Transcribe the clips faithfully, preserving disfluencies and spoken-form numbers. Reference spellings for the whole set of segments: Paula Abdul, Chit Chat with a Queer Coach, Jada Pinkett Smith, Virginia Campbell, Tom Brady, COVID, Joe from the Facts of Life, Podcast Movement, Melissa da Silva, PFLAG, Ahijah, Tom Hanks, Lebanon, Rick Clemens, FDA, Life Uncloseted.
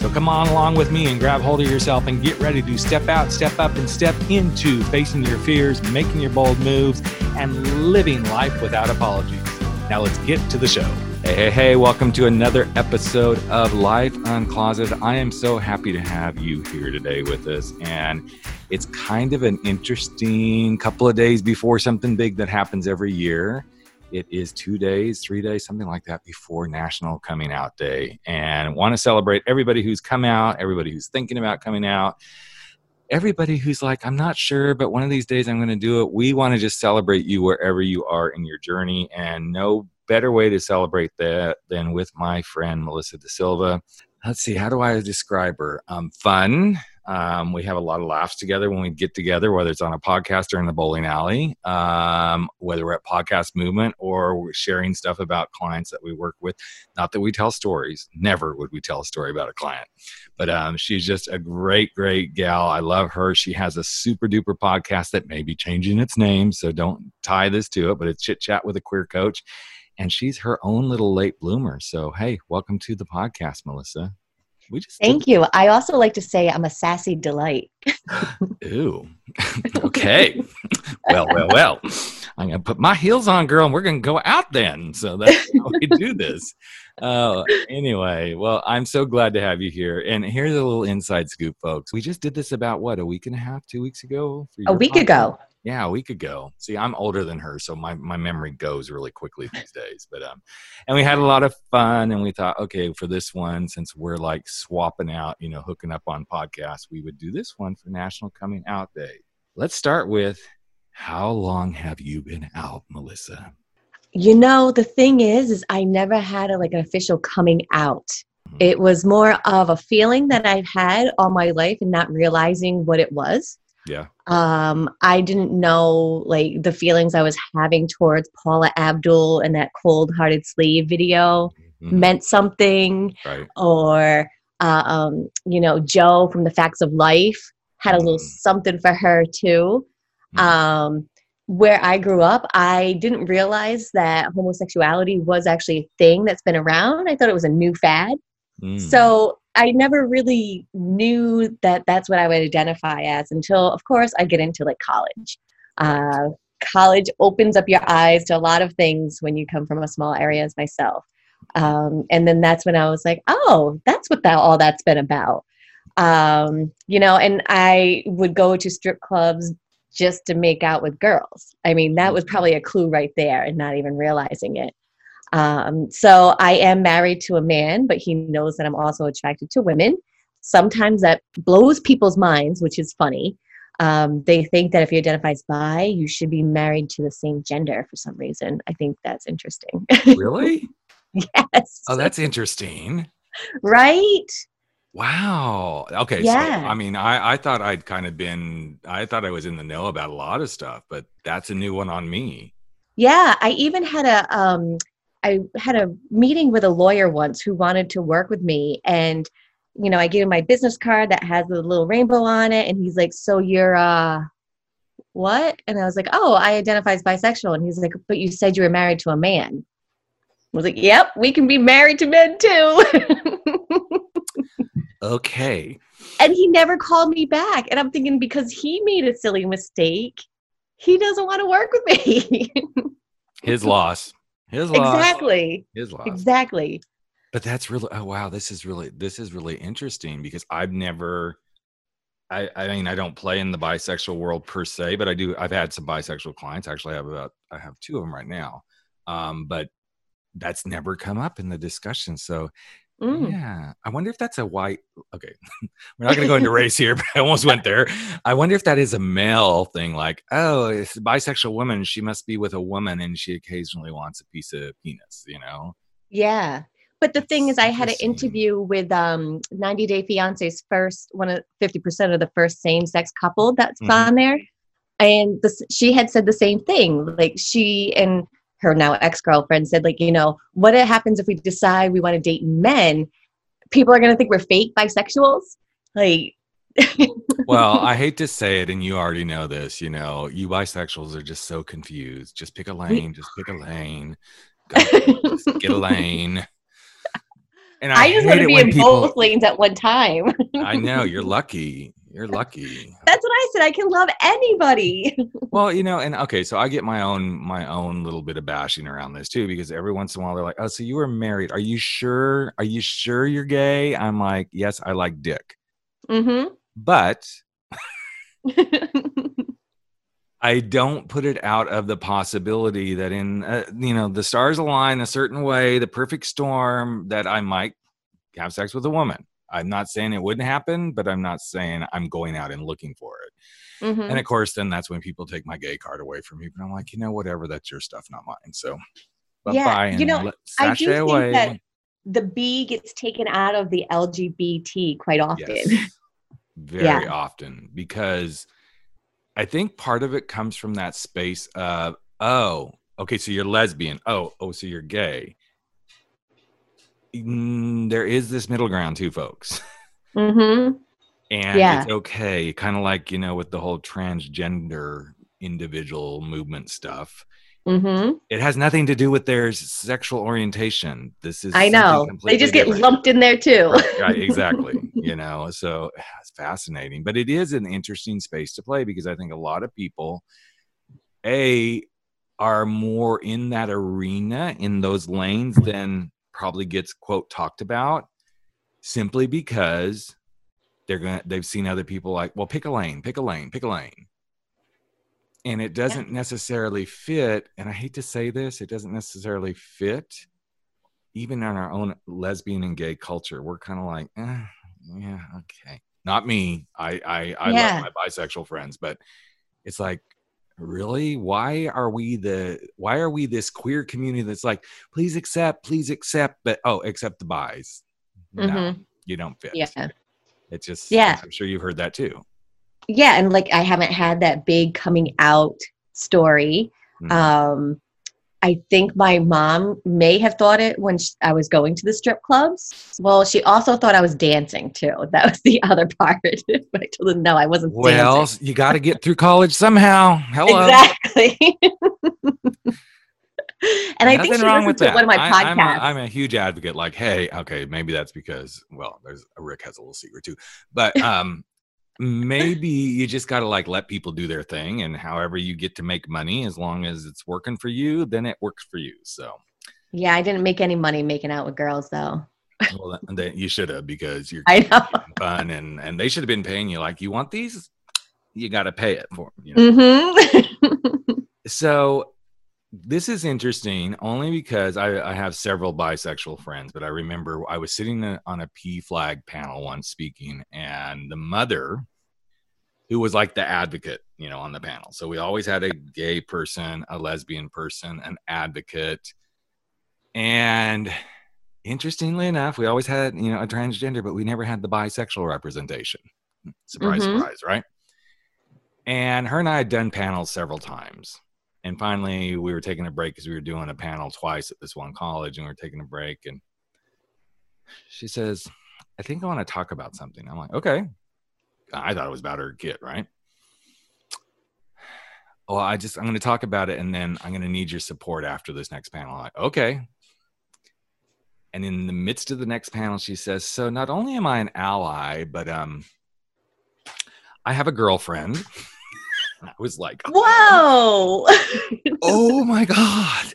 So come on along with me and grab hold of yourself and get ready to step out, step up, and step into facing your fears, making your bold moves, and living life without apologies. Now let's get to the show. Hey, hey, hey, welcome to another episode of Life Uncloseted. I am so happy to have you here today with us. And it's kind of an interesting couple of days before something big that happens every year. It is two days, three days, something like that before National Coming Out Day. And I want to celebrate everybody who's come out, everybody who's thinking about coming out, everybody who's like, I'm not sure, but one of these days I'm going to do it. We want to just celebrate you wherever you are in your journey, and no better way to celebrate that than with my friend, Melissa da Silva. Let's see, how do I describe her? Um, fun. Um, we have a lot of laughs together when we get together, whether it's on a podcast or in the bowling alley, um, whether we're at Podcast Movement or we're sharing stuff about clients that we work with. Not that we tell stories. Never would we tell a story about a client. But um, she's just a great, great gal. I love her. She has a super duper podcast that may be changing its name, so don't tie this to it, but it's Chit Chat with a Queer Coach. And she's her own little late bloomer. So, hey, welcome to the podcast, Melissa. We just Thank you. I also like to say I'm a sassy delight. Ooh. Okay. Well, well, well. I'm going to put my heels on, girl, and we're going to go out then. So that's how we do this. Uh, anyway, well, I'm so glad to have you here. And here's a little inside scoop, folks. We just did this about, what, a week and a half, two weeks ago? For a week podcast? ago. Yeah, a week ago. See, I'm older than her, so my, my memory goes really quickly these days. But um, and we had a lot of fun, and we thought, okay, for this one, since we're like swapping out, you know, hooking up on podcasts, we would do this one for National Coming Out Day. Let's start with, how long have you been out, Melissa? You know, the thing is, is I never had a, like an official coming out. Mm-hmm. It was more of a feeling that I've had all my life and not realizing what it was. Yeah. Um, I didn't know like the feelings I was having towards Paula Abdul and that Cold Hearted Slave video mm-hmm. meant something, right. Or, uh, um, you know, Joe from the Facts of Life had a little mm. something for her too. Mm. Um, where I grew up, I didn't realize that homosexuality was actually a thing that's been around. I thought it was a new fad. Mm. So I never really knew that that's what I would identify as until, of course, I get into like college. Uh, college opens up your eyes to a lot of things when you come from a small area as myself. Um, and then that's when I was like, oh, that's what that, all that's been about. Um, you know, and I would go to strip clubs just to make out with girls. I mean, that was probably a clue right there and not even realizing it. Um, so I am married to a man, but he knows that I'm also attracted to women. Sometimes that blows people's minds, which is funny. Um, they think that if you identify as bi, you should be married to the same gender for some reason. I think that's interesting. Really? Yes. Oh, that's interesting. Right? Wow. Okay. Yeah. So, I mean, I, I thought I'd kind of been, I thought I was in the know about a lot of stuff, but that's a new one on me. Yeah. I even had a, um, I had a meeting with a lawyer once who wanted to work with me, and, you know, I gave him my business card that has the little rainbow on it. And he's like, so you're uh what? And I was like, oh, I identify as bisexual. And he's like, but you said you were married to a man. I was like, yep, we can be married to men too. Okay. And he never called me back. And I'm thinking, because he made a silly mistake, he doesn't want to work with me. His loss. His loss. Exactly. His loss. Exactly. But that's really, oh, wow. This is really, this is really interesting because I've never, I, I mean, I don't play in the bisexual world per se, but I do. I've had some bisexual clients. Actually, I have about, I have two of them right now. Um, but that's never come up in the discussion. So mm. yeah, I wonder if that's a white, okay. We're not going to go into race here, but I almost went there. I wonder if that is a male thing. Like, oh, it's a bisexual woman. She must be with a woman and she occasionally wants a piece of penis, you know? Yeah. But the thing is, I had an interview with um, ninety Day Fiance's first, one of fifty percent of the first same sex couple that's mm-hmm. on there. And this, she had said the same thing. Like she and her now ex-girlfriend said, like, you know, what happens if we decide we want to date men? People are going to think we're fake bisexuals. Like, well, I hate to say it, and you already know this, you know, you bisexuals are just so confused. Just pick a lane, just pick a lane. God, just get a lane. And I, I just want to be in people... both lanes at one time. I know, you're lucky. You're lucky. That's what I said. I can love anybody. Well, you know, and okay, so I get my own my own little bit of bashing around this too, because every once in a while they're like, "Oh, so you were married? Are you sure? Are you sure you're gay?" I'm like, "Yes, I like dick." Mm-hmm. But I don't put it out of the possibility that in uh, you know, the stars align a certain way, the perfect storm, that I might have sex with a woman. I'm not saying it wouldn't happen, but I'm not saying I'm going out and looking for it. Mm-hmm. And of course, then that's when people take my gay card away from me. But I'm like, you know, whatever, that's your stuff, not mine. So bye yeah, bye. And you know, I do think away. that the B gets taken out of the L G B T quite often. Yes, very yeah. often, because I think part of it comes from that space of, oh, okay, so you're lesbian. Oh, oh, so you're gay. There is this middle ground too, folks. Mm-hmm. And yeah. it's okay. Kind of like, you know, with the whole transgender individual movement stuff. Mm-hmm. It has nothing to do with their sexual orientation. This is I know. They just get different. lumped in there too. Right, right, exactly. You know, so it's fascinating. But it is an interesting space to play, because I think a lot of people, A, are more in that arena, in those lanes, than probably gets, quote, talked about, simply because they're gonna they've seen other people like, well, pick a lane, pick a lane, pick a lane. And it doesn't yeah. necessarily fit, and I hate to say this, it doesn't necessarily fit even in our own lesbian and gay culture. We're kind of like, eh, yeah, okay. Not me. I I, I yeah. love my bisexual friends, but it's like, really? Why are we the, why are we this queer community that's like, please accept, please accept, but oh, accept the bis. No, mm-hmm. you don't fit. Yeah. It's just, yeah. I'm sure you've heard that too. Yeah. And like, I haven't had that big coming out story. Mm-hmm. Um, I think my mom may have thought it when she, I was going to the strip clubs. Well, she also thought I was dancing too. That was the other part. But I told her, no, I wasn't well, dancing. Well, you got to get through college somehow. Hello. Exactly. and Nothing I think she listened to that. one of my I, podcasts. I'm a, I'm a huge advocate. Like, hey, okay, maybe that's because, well, there's Rick has a little secret too. But um, maybe you just got to like let people do their thing, and however you get to make money, as long as it's working for you, then it works for you. So yeah, I didn't make any money making out with girls though. Well, then you should have, because you're I know. fun and, and they should have been paying you. Like, you want these? You got to pay it for them, you know? Mm-hmm. So this is interesting only because I, I have several bisexual friends, but I remember I was sitting on a P F L A G panel once speaking, and the mother, who was like the advocate, you know, on the panel. So we always had a gay person, a lesbian person, an advocate. And interestingly enough, we always had, you know, a transgender, but we never had the bisexual representation. Surprise, mm-hmm. surprise, right? And her and I had done panels several times. And finally, we were taking a break because we were doing a panel twice at this one college, and we were taking a break. And she says, I think I want to talk about something. I'm like, okay. I thought it was about her kid, right? Well, I just, I'm going to talk about it, and then I'm going to need your support after this next panel. I'm like, okay. And in the midst of the next panel, she says, so not only am I an ally, but um, I have a girlfriend. I was like, whoa. Oh my God.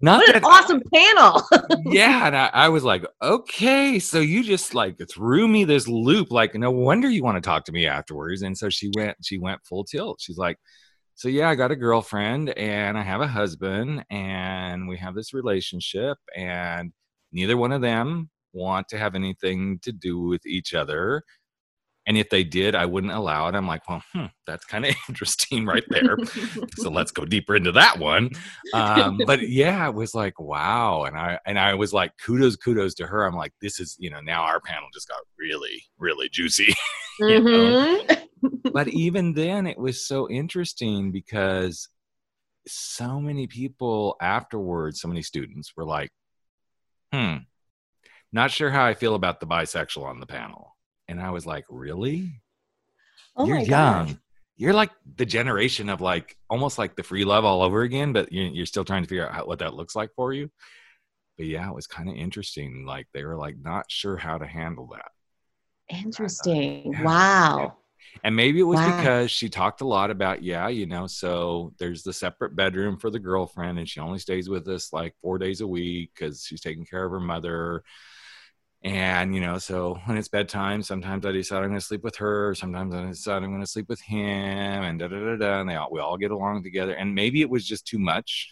Not what an that, awesome panel. Yeah. And I, I was like, okay, so you just like threw me this loop. Like, no wonder you want to talk to me afterwards. And so she went, she went full tilt. She's like, so yeah, I got a girlfriend, and I have a husband, and we have this relationship, and neither one of them want to have anything to do with each other. And if they did, I wouldn't allow it. I'm like, well, hmm, that's kind of interesting right there. So let's go deeper into that one. Um, but yeah, it was like, wow. And I and I was like, kudos, kudos to her. I'm like, this is, you know, now our panel just got really, really juicy. Mm-hmm. You know? But even then, it was so interesting because so many people afterwards, so many students were like, hmm, not sure how I feel about the bisexual on the panel. And I was like, really? Oh, you're young. God. You're like the generation of like, almost like the free love all over again, but you're, you're still trying to figure out how, what that looks like for you. But yeah, it was kind of interesting. Like they were like, not sure how to handle that. Interesting. Thought, yeah, wow. Yeah. And maybe it was wow. because she talked a lot about, yeah, you know, so there's the separate bedroom for the girlfriend and she only stays with us like four days a week because she's taking care of her mother. And, you know, so when it's bedtime, sometimes I decide I'm going to sleep with her. Sometimes I decide I'm going to sleep with him and da, da, da, da. And they all, we all get along together. And maybe it was just too much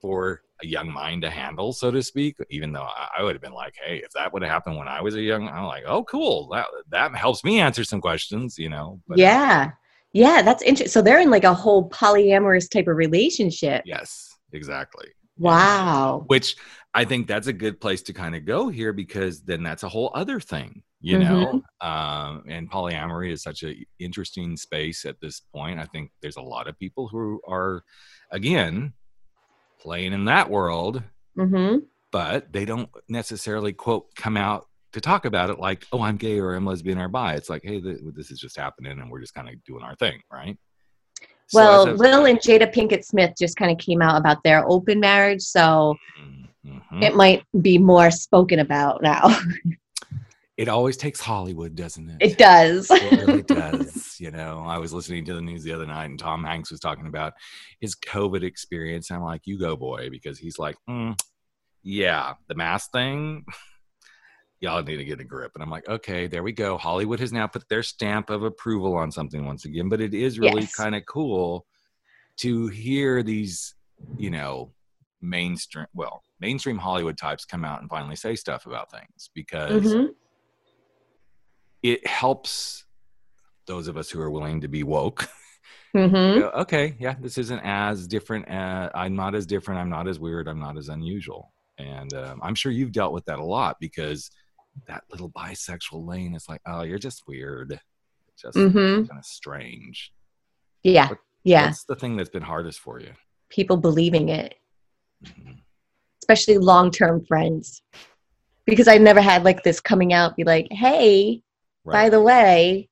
for a young mind to handle, so to speak, even though I would have been like, hey, if that would have happened when I was a young, I'm like, oh, cool. That that helps me answer some questions, you know? But yeah. Yeah. That's interesting. So they're in like a whole polyamorous type of relationship. Yes, exactly. Wow. Yeah. Which I think that's a good place to kind of go here, because then that's a whole other thing, you mm-hmm. know? Um, and polyamory is such an interesting space at this point. I think there's a lot of people who are, again, playing in that world, mm-hmm. but they don't necessarily, quote, come out to talk about it like, oh, I'm gay or I'm lesbian or bi. It's like, hey, th- this is just happening and we're just kind of doing our thing, right? Well, so Will and Jada Pinkett Smith just kind of came out about their open marriage, so mm-hmm. it might be more spoken about now. It always takes Hollywood, doesn't it? It does. It really does. You know, I was listening to the news the other night and Tom Hanks was talking about his COVID experience. And I'm like, you go, boy, because he's like, mm, yeah, the mask thing, y'all need to get a grip. And I'm like, okay, there we go. Hollywood has now put their stamp of approval on something once again. But it is really yes. kind of cool to hear these, you know, mainstream, well, mainstream Hollywood types come out and finally say stuff about things, because mm-hmm. it helps those of us who are willing to be woke. Mm-hmm. Go, okay, yeah, this isn't as different. As, I'm not as different. I'm not as weird. I'm not as unusual. And um, I'm sure you've dealt with that a lot, because that little bisexual lane is like, oh, you're just weird. Just mm-hmm. kind of strange. Yeah, what, yeah. What's the thing that's been hardest for you? People believing it. Mm-hmm. Especially long-term friends. Because I never had like this coming out, be like, hey, right. By the way,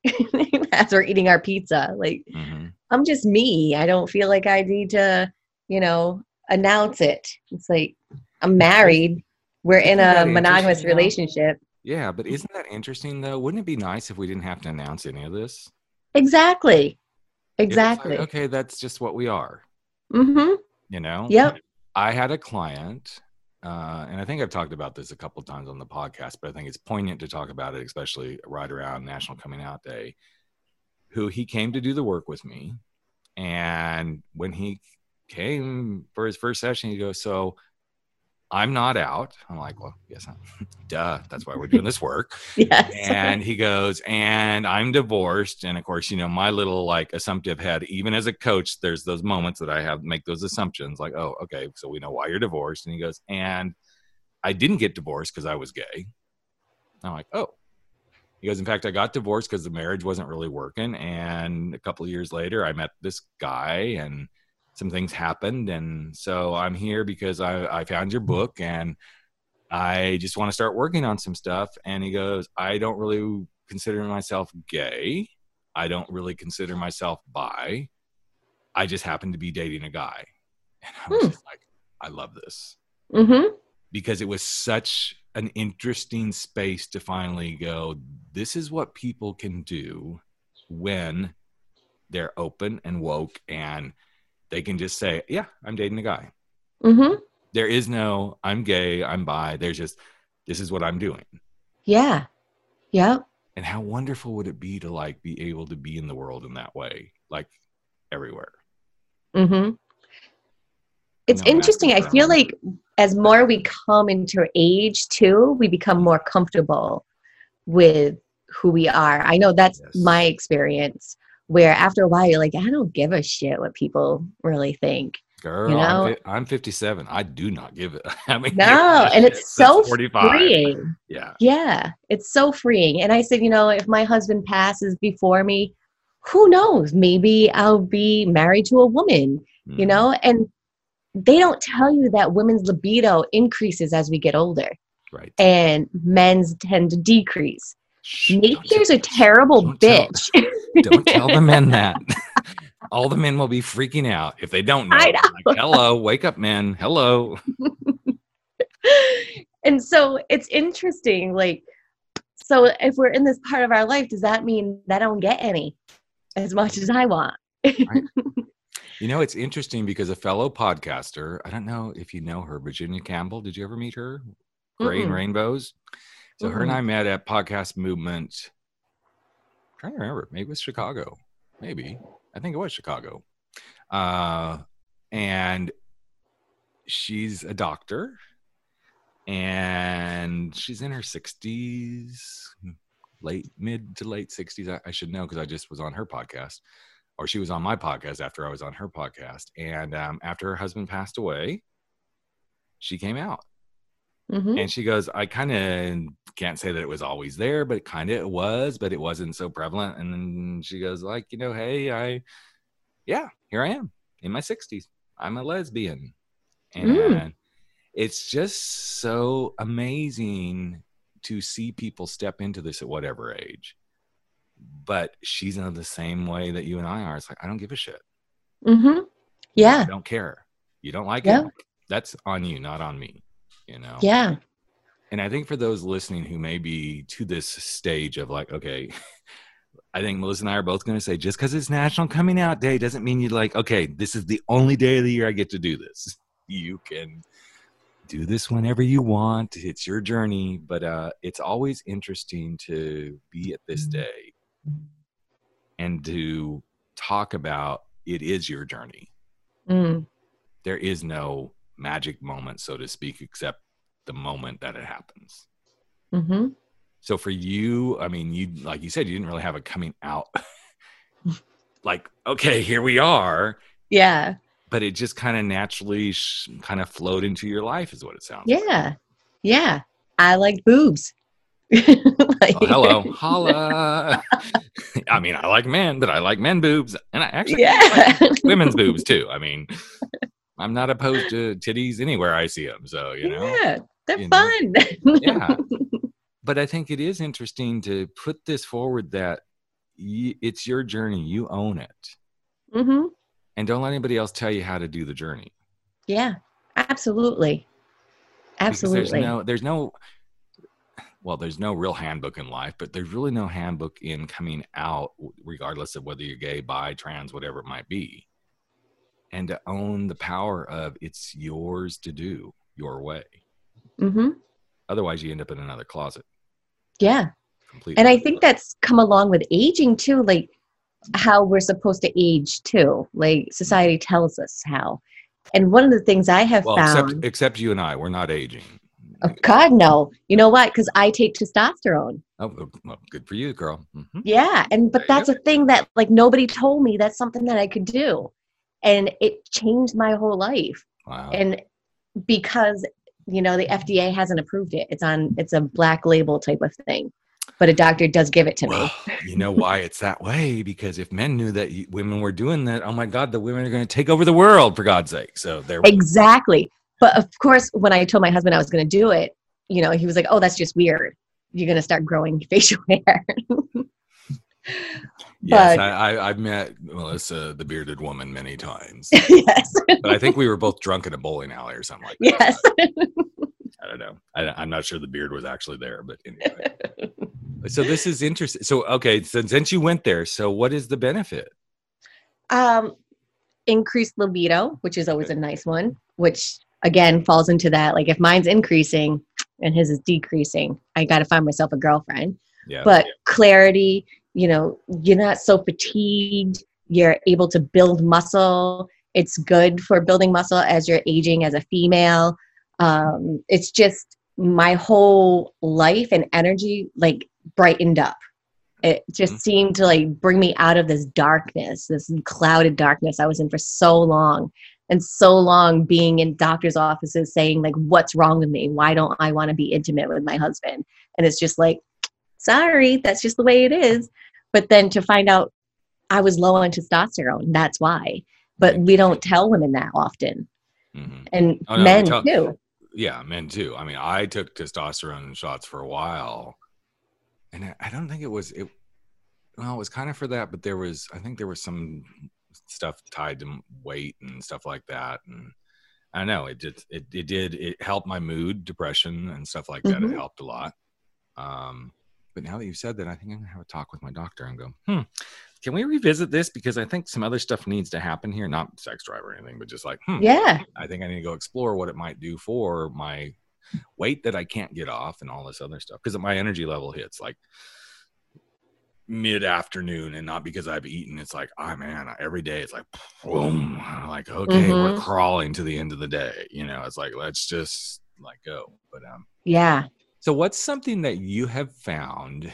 as we're eating our pizza, like, mm-hmm. I'm just me. I don't feel like I need to, you know, announce it. It's like, I'm married. We're isn't in a monogamous relationship. Yeah, but isn't that interesting, though? Wouldn't it be nice if we didn't have to announce any of this? Exactly. Exactly. Like, okay, that's just what we are. Mm-hmm. You know? Yep. I had a client... Uh, and I think I've talked about this a couple of times on the podcast, but I think it's poignant to talk about it, especially right around National Coming Out Day, who he came to do the work with me. And when he came for his first session, he goes, so I'm not out. I'm like, well, yes, I'm. Duh. That's why we're doing this work. Yes. And he goes, and I'm divorced. And of course, you know, my little like assumptive head, even as a coach, there's those moments that I have make those assumptions like, oh, okay, so we know why you're divorced. And he goes, and I didn't get divorced because I was gay. And I'm like, oh. He goes, in fact, I got divorced because the marriage wasn't really working. And a couple of years later, I met this guy and some things happened, and so I'm here because I, I found your book, and I just want to start working on some stuff. And he goes, I don't really consider myself gay. I don't really consider myself bi. I just happen to be dating a guy. And I was hmm. just like, I love this. Mm-hmm. Because it was such an interesting space to finally go, this is what people can do when they're open and woke, and they can just say, yeah, I'm dating a guy. Mm-hmm. There is no, I'm gay, I'm bi. There's just, this is what I'm doing. Yeah. Yep. And how wonderful would it be to like be able to be in the world in that way, like everywhere. Mm-hmm. It's no, interesting. I feel like as more we come into age too, we become more comfortable with who we are. I know that's yes. my experience. Where after a while, you're like, I don't give a shit what people really think. Girl, you know? I'm, I'm fifty-seven. I do not give it. I mean, no, and it's so forty-five. Freeing. Yeah. Yeah. It's so freeing. And I said, you know, if my husband passes before me, who knows? Maybe I'll be married to a woman, mm. you know? And they don't tell you that women's libido increases as we get older. Right. And men's tend to decrease. Shh, Nature's a terrible don't bitch. Tell, don't tell the men that. All the men will be freaking out if they don't know. I know. Like, hello, wake up, men. Hello. And so it's interesting. Like, so if we're in this part of our life, does that mean that I don't get any as much as I want? Right. You know, it's interesting because a fellow podcaster, I don't know if you know her, Virginia Campbell. Did you ever meet her? Gray mm-mm. and Rainbows. So mm-hmm. her and I met at Podcast Movement. I'm trying to remember. Maybe it was Chicago. Maybe. I think it was Chicago. Uh, and she's a doctor and she's in her sixties, late mid to late sixties. I, I should know because I just was on her podcast, or she was on my podcast after I was on her podcast. And um, after her husband passed away, she came out. Mm-hmm. And she goes, I kind of can't say that it was always there, but kind of it was, but it wasn't so prevalent. And then she goes like, you know, hey, I, yeah, here I am in my sixties. I'm a lesbian. And mm. it's just so amazing to see people step into this at whatever age. But she's in the same way that you and I are. It's like, I don't give a shit. Mm-hmm. Yeah. I don't care. You don't like yeah. it. That's on you, not on me. You know? Yeah. And I think for those listening who may be to this stage of like, okay, I think Melissa and I are both going to say, just because it's National Coming Out Day doesn't mean you're like, okay, this is the only day of the year I get to do this. You can do this whenever you want. It's your journey. But uh, it's always interesting to be at this day and to talk about it is your journey. Mm. There is no magic moment, so to speak, except the moment that it happens. Mm-hmm. So for you, I mean, you, like you said, you didn't really have a coming out like, okay, here we are. Yeah. But it just kind of naturally sh- kind of flowed into your life is what it sounds yeah. like. Yeah. Yeah. I like boobs. Like- oh, hello. Holla. I mean, I like men, but I like men boobs. And I actually yeah. like women's boobs too. I mean, I'm not opposed to titties anywhere I see them. So, you know, yeah, they're you fun. Know. Yeah. But I think it is interesting to put this forward that y- it's your journey. You own it. Mm-hmm. And don't let anybody else tell you how to do the journey. Yeah, absolutely. Absolutely. Because there's no, there's no, well, there's no real handbook in life, but there's really no handbook in coming out, regardless of whether you're gay, bi, trans, whatever it might be. And to own the power of it's yours to do your way. Mm-hmm. Otherwise, you end up in another closet. Yeah. Completely. And I think that's come along with aging too, like how we're supposed to age too. Like society tells us how. And one of the things I have well, found. Except, except you and I, we're not aging. Oh, God, no. You know what? Because I take testosterone. Oh, well, good for you, girl. Mm-hmm. Yeah. And, but that's a thing that like nobody told me that's something that I could do. And it changed my whole life. Wow. And because, you know, the F D A hasn't approved it. It's on, it's a black label type of thing, but a doctor does give it to well, me. You know why it's that way? Because if men knew that women were doing that, oh my God, the women are going to take over the world for God's sake. So there. Exactly. But of course, when I told my husband I was going to do it, you know, he was like, oh, that's just weird. You're going to start growing facial hair. Yes, but, I, I, I've met Melissa, the bearded woman, many times. Yes, but I think we were both drunk in a bowling alley or something like that. Yes, I, I don't know. I, I'm not sure the beard was actually there, but anyway. So this is interesting. So okay, so since you went there, so what is the benefit? Um, increased libido, which is always a nice one. Which again falls into that. Like if mine's increasing and his is decreasing, I got to find myself a girlfriend. Yeah, but yeah. Clarity. You know, you're not so fatigued. You're able to build muscle. It's good for building muscle as you're aging as a female. Um, it's just my whole life and energy like brightened up. It just mm-hmm. seemed to like bring me out of this darkness, this clouded darkness I was in for so long. and so long being in doctor's offices saying like, what's wrong with me? Why don't I want to be intimate with my husband? And it's just like, sorry, that's just the way it is. But then to find out I was low on testosterone, that's why. But we don't tell women that often. Mm-hmm. And oh, no, men tell- too. Yeah, men too. I mean, I took testosterone shots for a while. And I, I don't think it was, it. well, it was kind of for that, but there was, I think there was some stuff tied to weight and stuff like that. And I don't know, it just, it, it did, it helped my mood, depression and stuff like that. Mm-hmm. It helped a lot. Um, but now that you've said that, I think I'm gonna have a talk with my doctor and go, Hmm, can we revisit this? Because I think some other stuff needs to happen here, not sex drive or anything, but just like, Hmm, yeah, I think I need to go explore what it might do for my weight that I can't get off and all this other stuff. Cause my energy level hits like mid-afternoon, and not because I've eaten. It's like, oh man, every day it's like, boom, like, okay, mm-hmm. we're crawling to the end of the day. You know, it's like, let's just like go. But, um, yeah. So what's something that you have found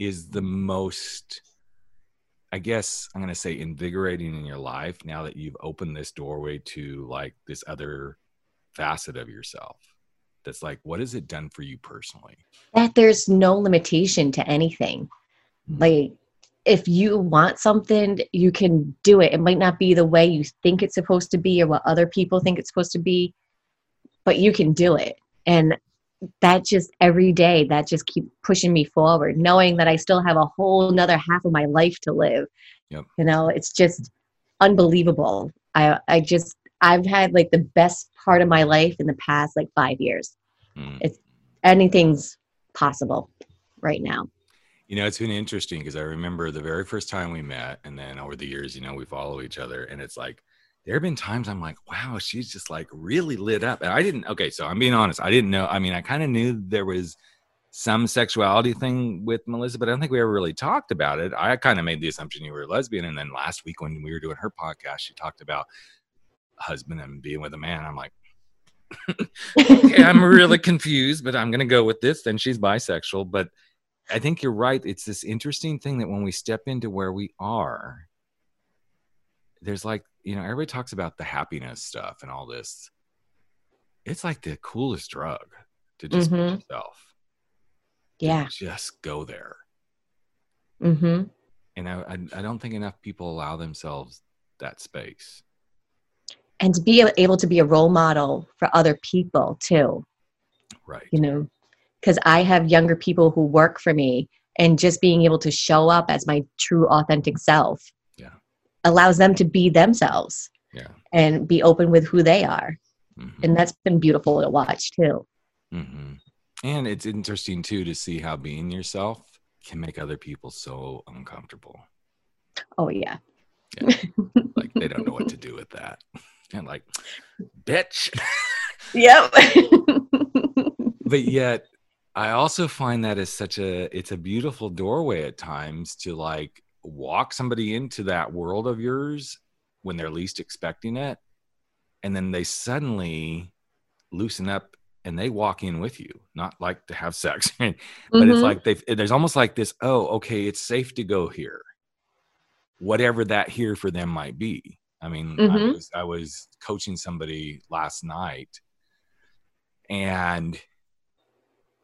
is the most, I guess I'm going to say invigorating in your life now that you've opened this doorway to like this other facet of yourself? That's like, what has it done for you personally? That there's no limitation to anything. Like, if you want something, you can do it. It might not be the way you think it's supposed to be or what other people think it's supposed to be, but you can do it. And that just every day, that just keeps pushing me forward, knowing that I still have a whole nother half of my life to live. Yep. You know, it's just unbelievable. I, I just, I've had like the best part of my life in the past, like five years. Mm. It's anything's possible right now. You know, it's been interesting because I remember the very first time we met, and then over the years, you know, we follow each other, and it's like, there have been times I'm like, wow, she's just like really lit up. And I didn't, okay, so I'm being honest. I didn't know. I mean, I kind of knew there was some sexuality thing with Melissa, but I don't think we ever really talked about it. I kind of made the assumption you were a lesbian. And then last week when we were doing her podcast, she talked about husband and being with a man. I'm like, okay, I'm really confused, but I'm going to go with this. Then she's bisexual, but I think you're right. It's this interesting thing that when we step into where we are, there's like, you know, everybody talks about the happiness stuff and all this. It's like the coolest drug to just mm-hmm. be yourself. Yeah. Just go there. Mm-hmm. And I, I, I don't think enough people allow themselves that space. And to be able to be a role model for other people too. Right. You know, because I have younger people who work for me, and just being able to show up as my true authentic self yeah. allows them to be themselves yeah. and be open with who they are. Mm-hmm. And that's been beautiful to watch too. Mm-hmm. And it's interesting too, to see how being yourself can make other people so uncomfortable. Oh yeah. yeah. Like they don't know what to do with that. And like, bitch. Yep. But yet, I also find that is such a, it's a beautiful doorway at times to like walk somebody into that world of yours when they're least expecting it. And then they suddenly loosen up and they walk in with you, not like to have sex, but mm-hmm. it's like, they've, there's almost like this, oh, okay, it's safe to go here. Whatever that here for them might be. I mean, mm-hmm. I was, I was coaching somebody last night, and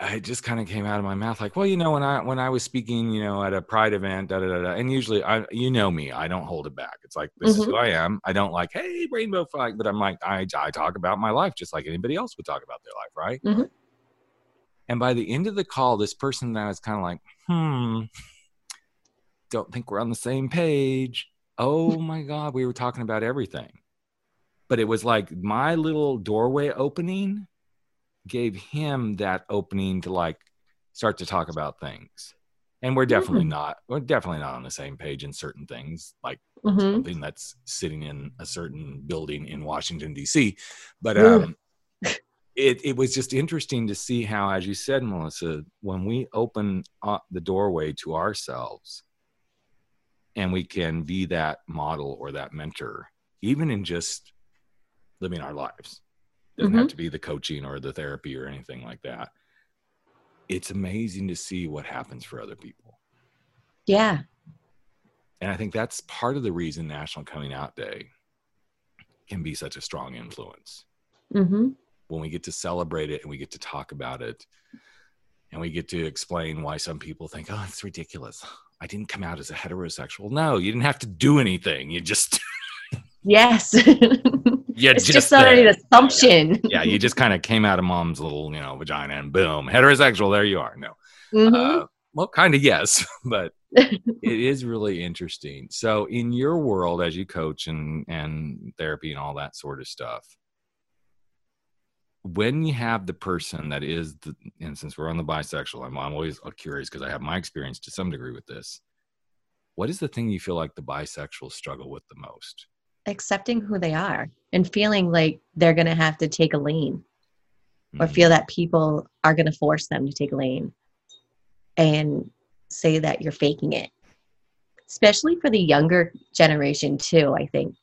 it just kind of came out of my mouth like, well, you know, when I when I was speaking, you know, at a Pride event, da da da, da and usually, I, you know me, I don't hold it back. It's like, this mm-hmm. is who I am. I don't like, hey, rainbow flag, but I'm like, I, I talk about my life just like anybody else would talk about their life, right? Mm-hmm. And by the end of the call, this person that I was kind of like, hmm, don't think we're on the same page. Oh my God, we were talking about everything. But it was like my little doorway opening gave him that opening to like start to talk about things, and we're definitely mm-hmm. not we're definitely not on the same page in certain things, like mm-hmm. something that's sitting in a certain building in Washington D C but um yeah. it, it was just interesting to see how, as you said, Melissa, when we open up the doorway to ourselves and we can be that model or that mentor, even in just living our lives, doesn't mm-hmm. have to be the coaching or the therapy or anything like that. It's amazing to see what happens for other people. Yeah. And I think that's part of the reason National Coming Out Day can be such a strong influence. Mm-hmm. When we get to celebrate it and we get to talk about it and we get to explain why some people think, oh, it's ridiculous. I didn't come out as a heterosexual. No, you didn't have to do anything. You just. Yes. You it's just, just an assumption. Yeah, yeah, you just kind of came out of mom's little, you know, vagina and boom, heterosexual. There you are. No. Mm-hmm. Uh, well, kind of yes, but it is really interesting. So in your world as you coach and, and therapy and all that sort of stuff, when you have the person that is, the, and since we're on the bisexual, I'm, I'm always curious because I have my experience to some degree with this. What is the thing you feel like the bisexuals struggle with the most? Accepting who they are and feeling like they're going to have to take a lane mm-hmm. or feel that people are going to force them to take a lane and say that you're faking it, especially for the younger generation too, I think.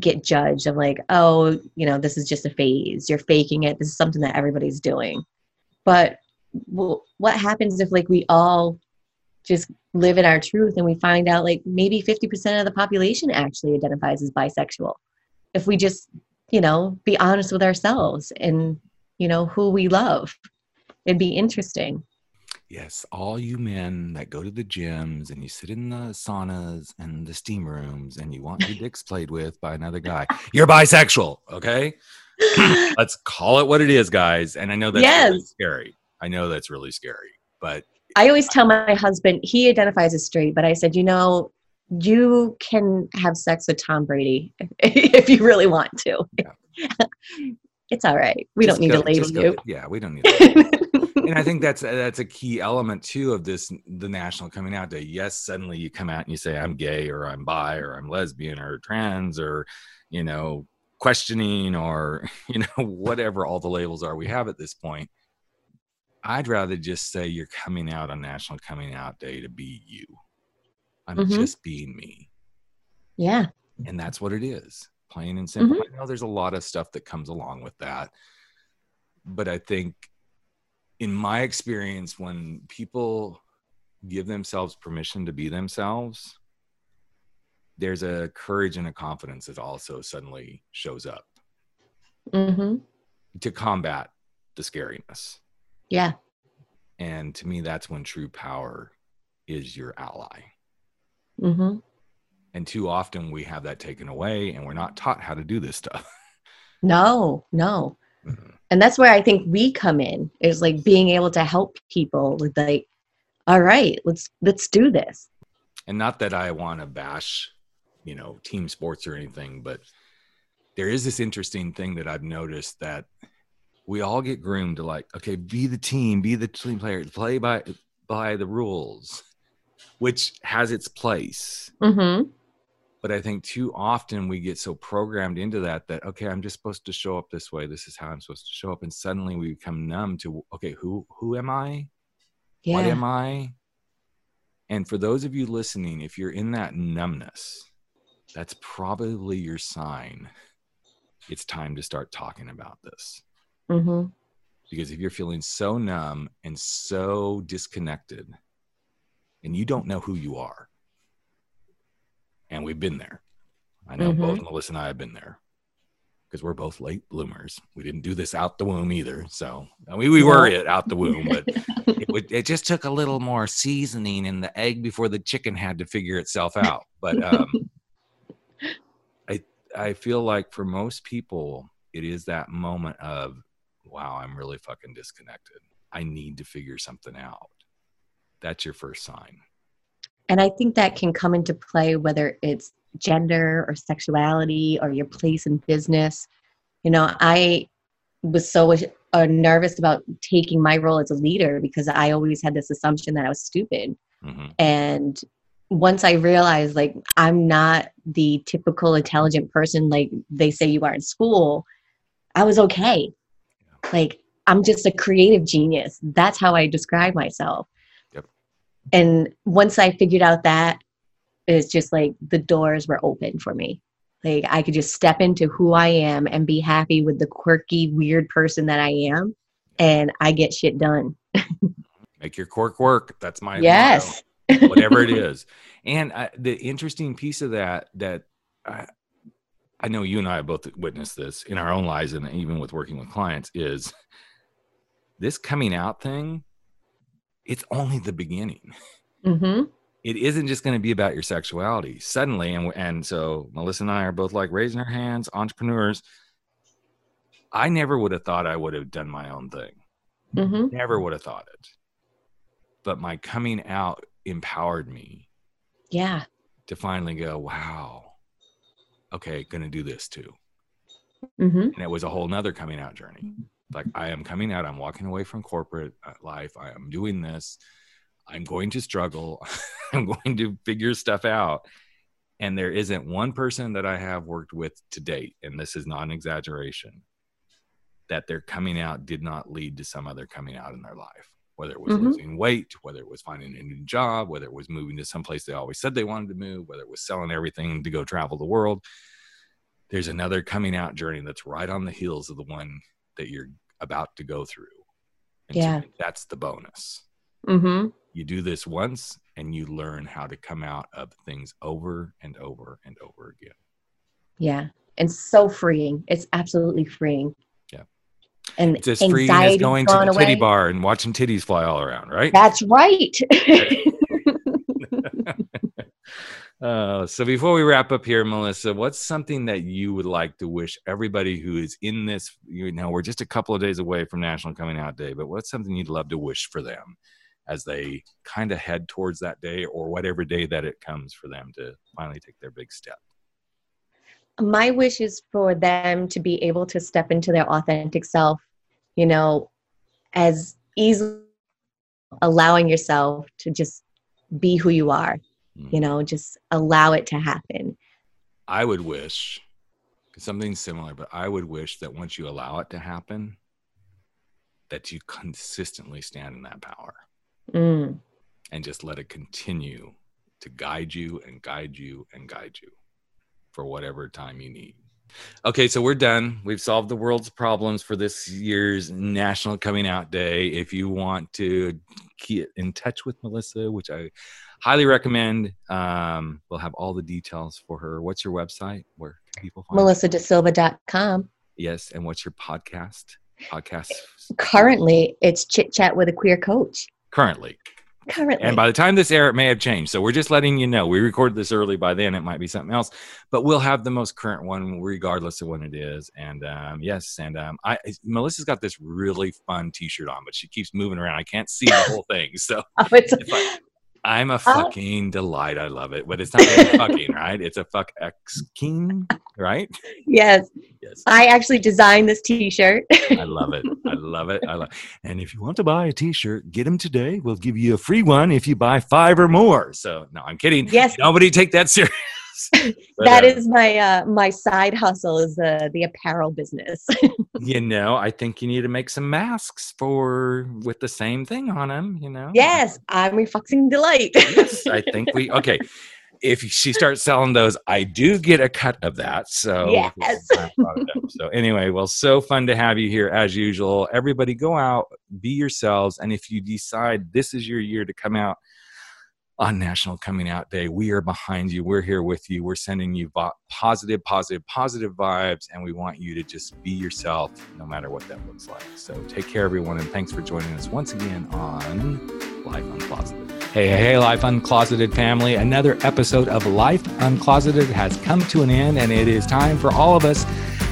Get judged of like, oh, you know, this is just a phase. You're faking it. This is something that everybody's doing. But well, what happens if like we all just live in our truth and we find out like maybe fifty percent of the population actually identifies as bisexual? If we just, you know, be honest with ourselves and, you know, who we love, it'd be interesting. Yes, all you men that go to the gyms and you sit in the saunas and the steam rooms and you want your dicks played with by another guy, you're bisexual, okay? Let's call it what it is, guys. And I know that's yes. really scary. I know that's really scary. But I always tell my husband, he identifies as straight, but I said, you know, you can have sex with Tom Brady if you really want to. Yeah. It's all right. We just don't need go, to label you. Go, yeah, we don't need to. And I think that's that's a key element too of this, the National Coming Out Day. Yes, suddenly you come out and you say I'm gay or I'm bi or I'm lesbian or trans or, you know, questioning or, you know, whatever all the labels are we have at this point. I'd rather just say you're coming out on National Coming Out Day to be you. I'm mm-hmm. just being me. Yeah. And that's what it is. Plain and simple. Mm-hmm. I know there's a lot of stuff that comes along with that. But I think in my experience, when people give themselves permission to be themselves, there's a courage and a confidence that also suddenly shows up mm-hmm. to combat the scariness. Yeah. And to me, that's when true power is your ally. Mm-hmm. And too often we have that taken away and we're not taught how to do this stuff. No, no. Mm-hmm. And that's where I think we come in, is like being able to help people with like, all right, let's, let's do this. And not that I want to bash, you know, team sports or anything, but there is this interesting thing that I've noticed that we all get groomed to like, okay, be the team, be the team player, play by, by the rules, which has its place. Mm-hmm. But I think too often we get so programmed into that, that, okay, I'm just supposed to show up this way. This is how I'm supposed to show up. And suddenly we become numb to, okay, who, who am I? Yeah. What am I? And for those of you listening, if you're in that numbness, that's probably your sign. It's time to start talking about this. Mm-hmm. Because if you're feeling so numb and so disconnected and you don't know who you are, and we've been there. I know mm-hmm. both Melissa and I have been there because we're both late bloomers. We didn't do this out the womb either. So I mean, we were it out the womb, but it, it just took a little more seasoning in the egg before the chicken had to figure itself out. But um, I I feel like for most people, it is that moment of, wow, I'm really fucking disconnected. I need to figure something out. That's your first sign. And I think that can come into play, whether it's gender or sexuality or your place in business. You know, I was so uh, nervous about taking my role as a leader because I always had this assumption that I was stupid. Mm-hmm. And once I realized, like, I'm not the typical intelligent person like they say you are in school, I was okay. Yeah. Like, I'm just a creative genius. That's how I describe myself. And once I figured out that, it's just like the doors were open for me. Like I could just step into who I am and be happy with the quirky, weird person that I am. And I get shit done. Make your quirk work. That's my yes. motto. Whatever it is. And I, the interesting piece of that, that I, I know you and I have both witnessed this in our own lives and even with working with clients, is this coming out thing, it's only the beginning. Mm-hmm. It isn't just going to be about your sexuality suddenly. And, and so Melissa and I are both like raising our hands, entrepreneurs. I never would have thought I would have done my own thing. Mm-hmm. Never would have thought it. But my coming out empowered me. Yeah. To finally go, wow, okay, going to do this too. Mm-hmm. And it was a whole nother coming out journey. Like, I am coming out, I'm walking away from corporate life. I am doing this. I'm going to struggle. I'm going to figure stuff out. And there isn't one person that I have worked with to date, and this is not an exaggeration, that their coming out did not lead to some other coming out in their life, whether it was mm-hmm. losing weight, whether it was finding a new job, whether it was moving to someplace they always said they wanted to move, whether it was selling everything to go travel the world. There's another coming out journey that's right on the heels of the one that you're about to go through. And yeah. So that's the bonus. Mm-hmm. You do this once and you learn how to come out of things over and over and over again. Yeah. And so freeing. It's absolutely freeing. Yeah. And it's as freeing as going to the away. titty bar and watching titties fly all around, right? That's right. uh, so before we wrap up here, Melissa, what's something that you would like to wish everybody who is in this, you know, we're just a couple of days away from National Coming Out Day, but what's something you'd love to wish for them as they kind of head towards that day, or whatever day that it comes for them to finally take their big step? My wish is for them to be able to step into their authentic self, you know, as easily, allowing yourself to just be who you are, mm. you know, just allow it to happen. I would wish something similar, but I would wish that once you allow it to happen, that you consistently stand in that power. Mm. And just let it continue to guide you and guide you and guide you for whatever time you need. Okay, so we're done. We've solved the world's problems for this year's National Coming Out Day. If you want to get in touch with Melissa, which I highly recommend, um, we'll have all the details for her. What's your website? Where can people find melissa da silva dot com. Yes, and what's your podcast? Podcast. Currently, it's Chit Chat with a Queer Coach. Currently. Currently. And by the time this air, it may have changed. So we're just letting you know. We recorded this early. By then, it might be something else. But we'll have the most current one regardless of when it is. And um, yes, and um, I Melissa's got this really fun T-shirt on, but she keeps moving around. I can't see the whole thing. So oh, it's a, I, I'm a fucking uh, delight. I love it. But it's not really fucking, right? It's a fuck ex king, right? Yes. Yes. I actually designed this T-shirt. I love it. I love it. I love it. And if you want to buy a T-shirt, get them today. We'll give you a free one if you buy five or more. So no, I'm kidding. Yes. Nobody take that serious. But, that uh, is my uh, my side hustle is uh, the apparel business. You know, I think you need to make some masks for with the same thing on them. You know. Yes, I'm a fucking delight. Yes, I think we okay. If she starts selling those, I do get a cut of that. So, yes. So anyway, well, so fun to have you here as usual. Everybody go out, be yourselves. And if you decide this is your year to come out on National Coming Out Day, we are behind you. We're here with you. We're sending you positive, positive, positive vibes. And we want you to just be yourself no matter what that looks like. So take care, everyone. And thanks for joining us once again on Life Uncloseted. Hey, hey, hey, Life Uncloseted family. Another episode of Life Uncloseted has come to an end, and it is time for all of us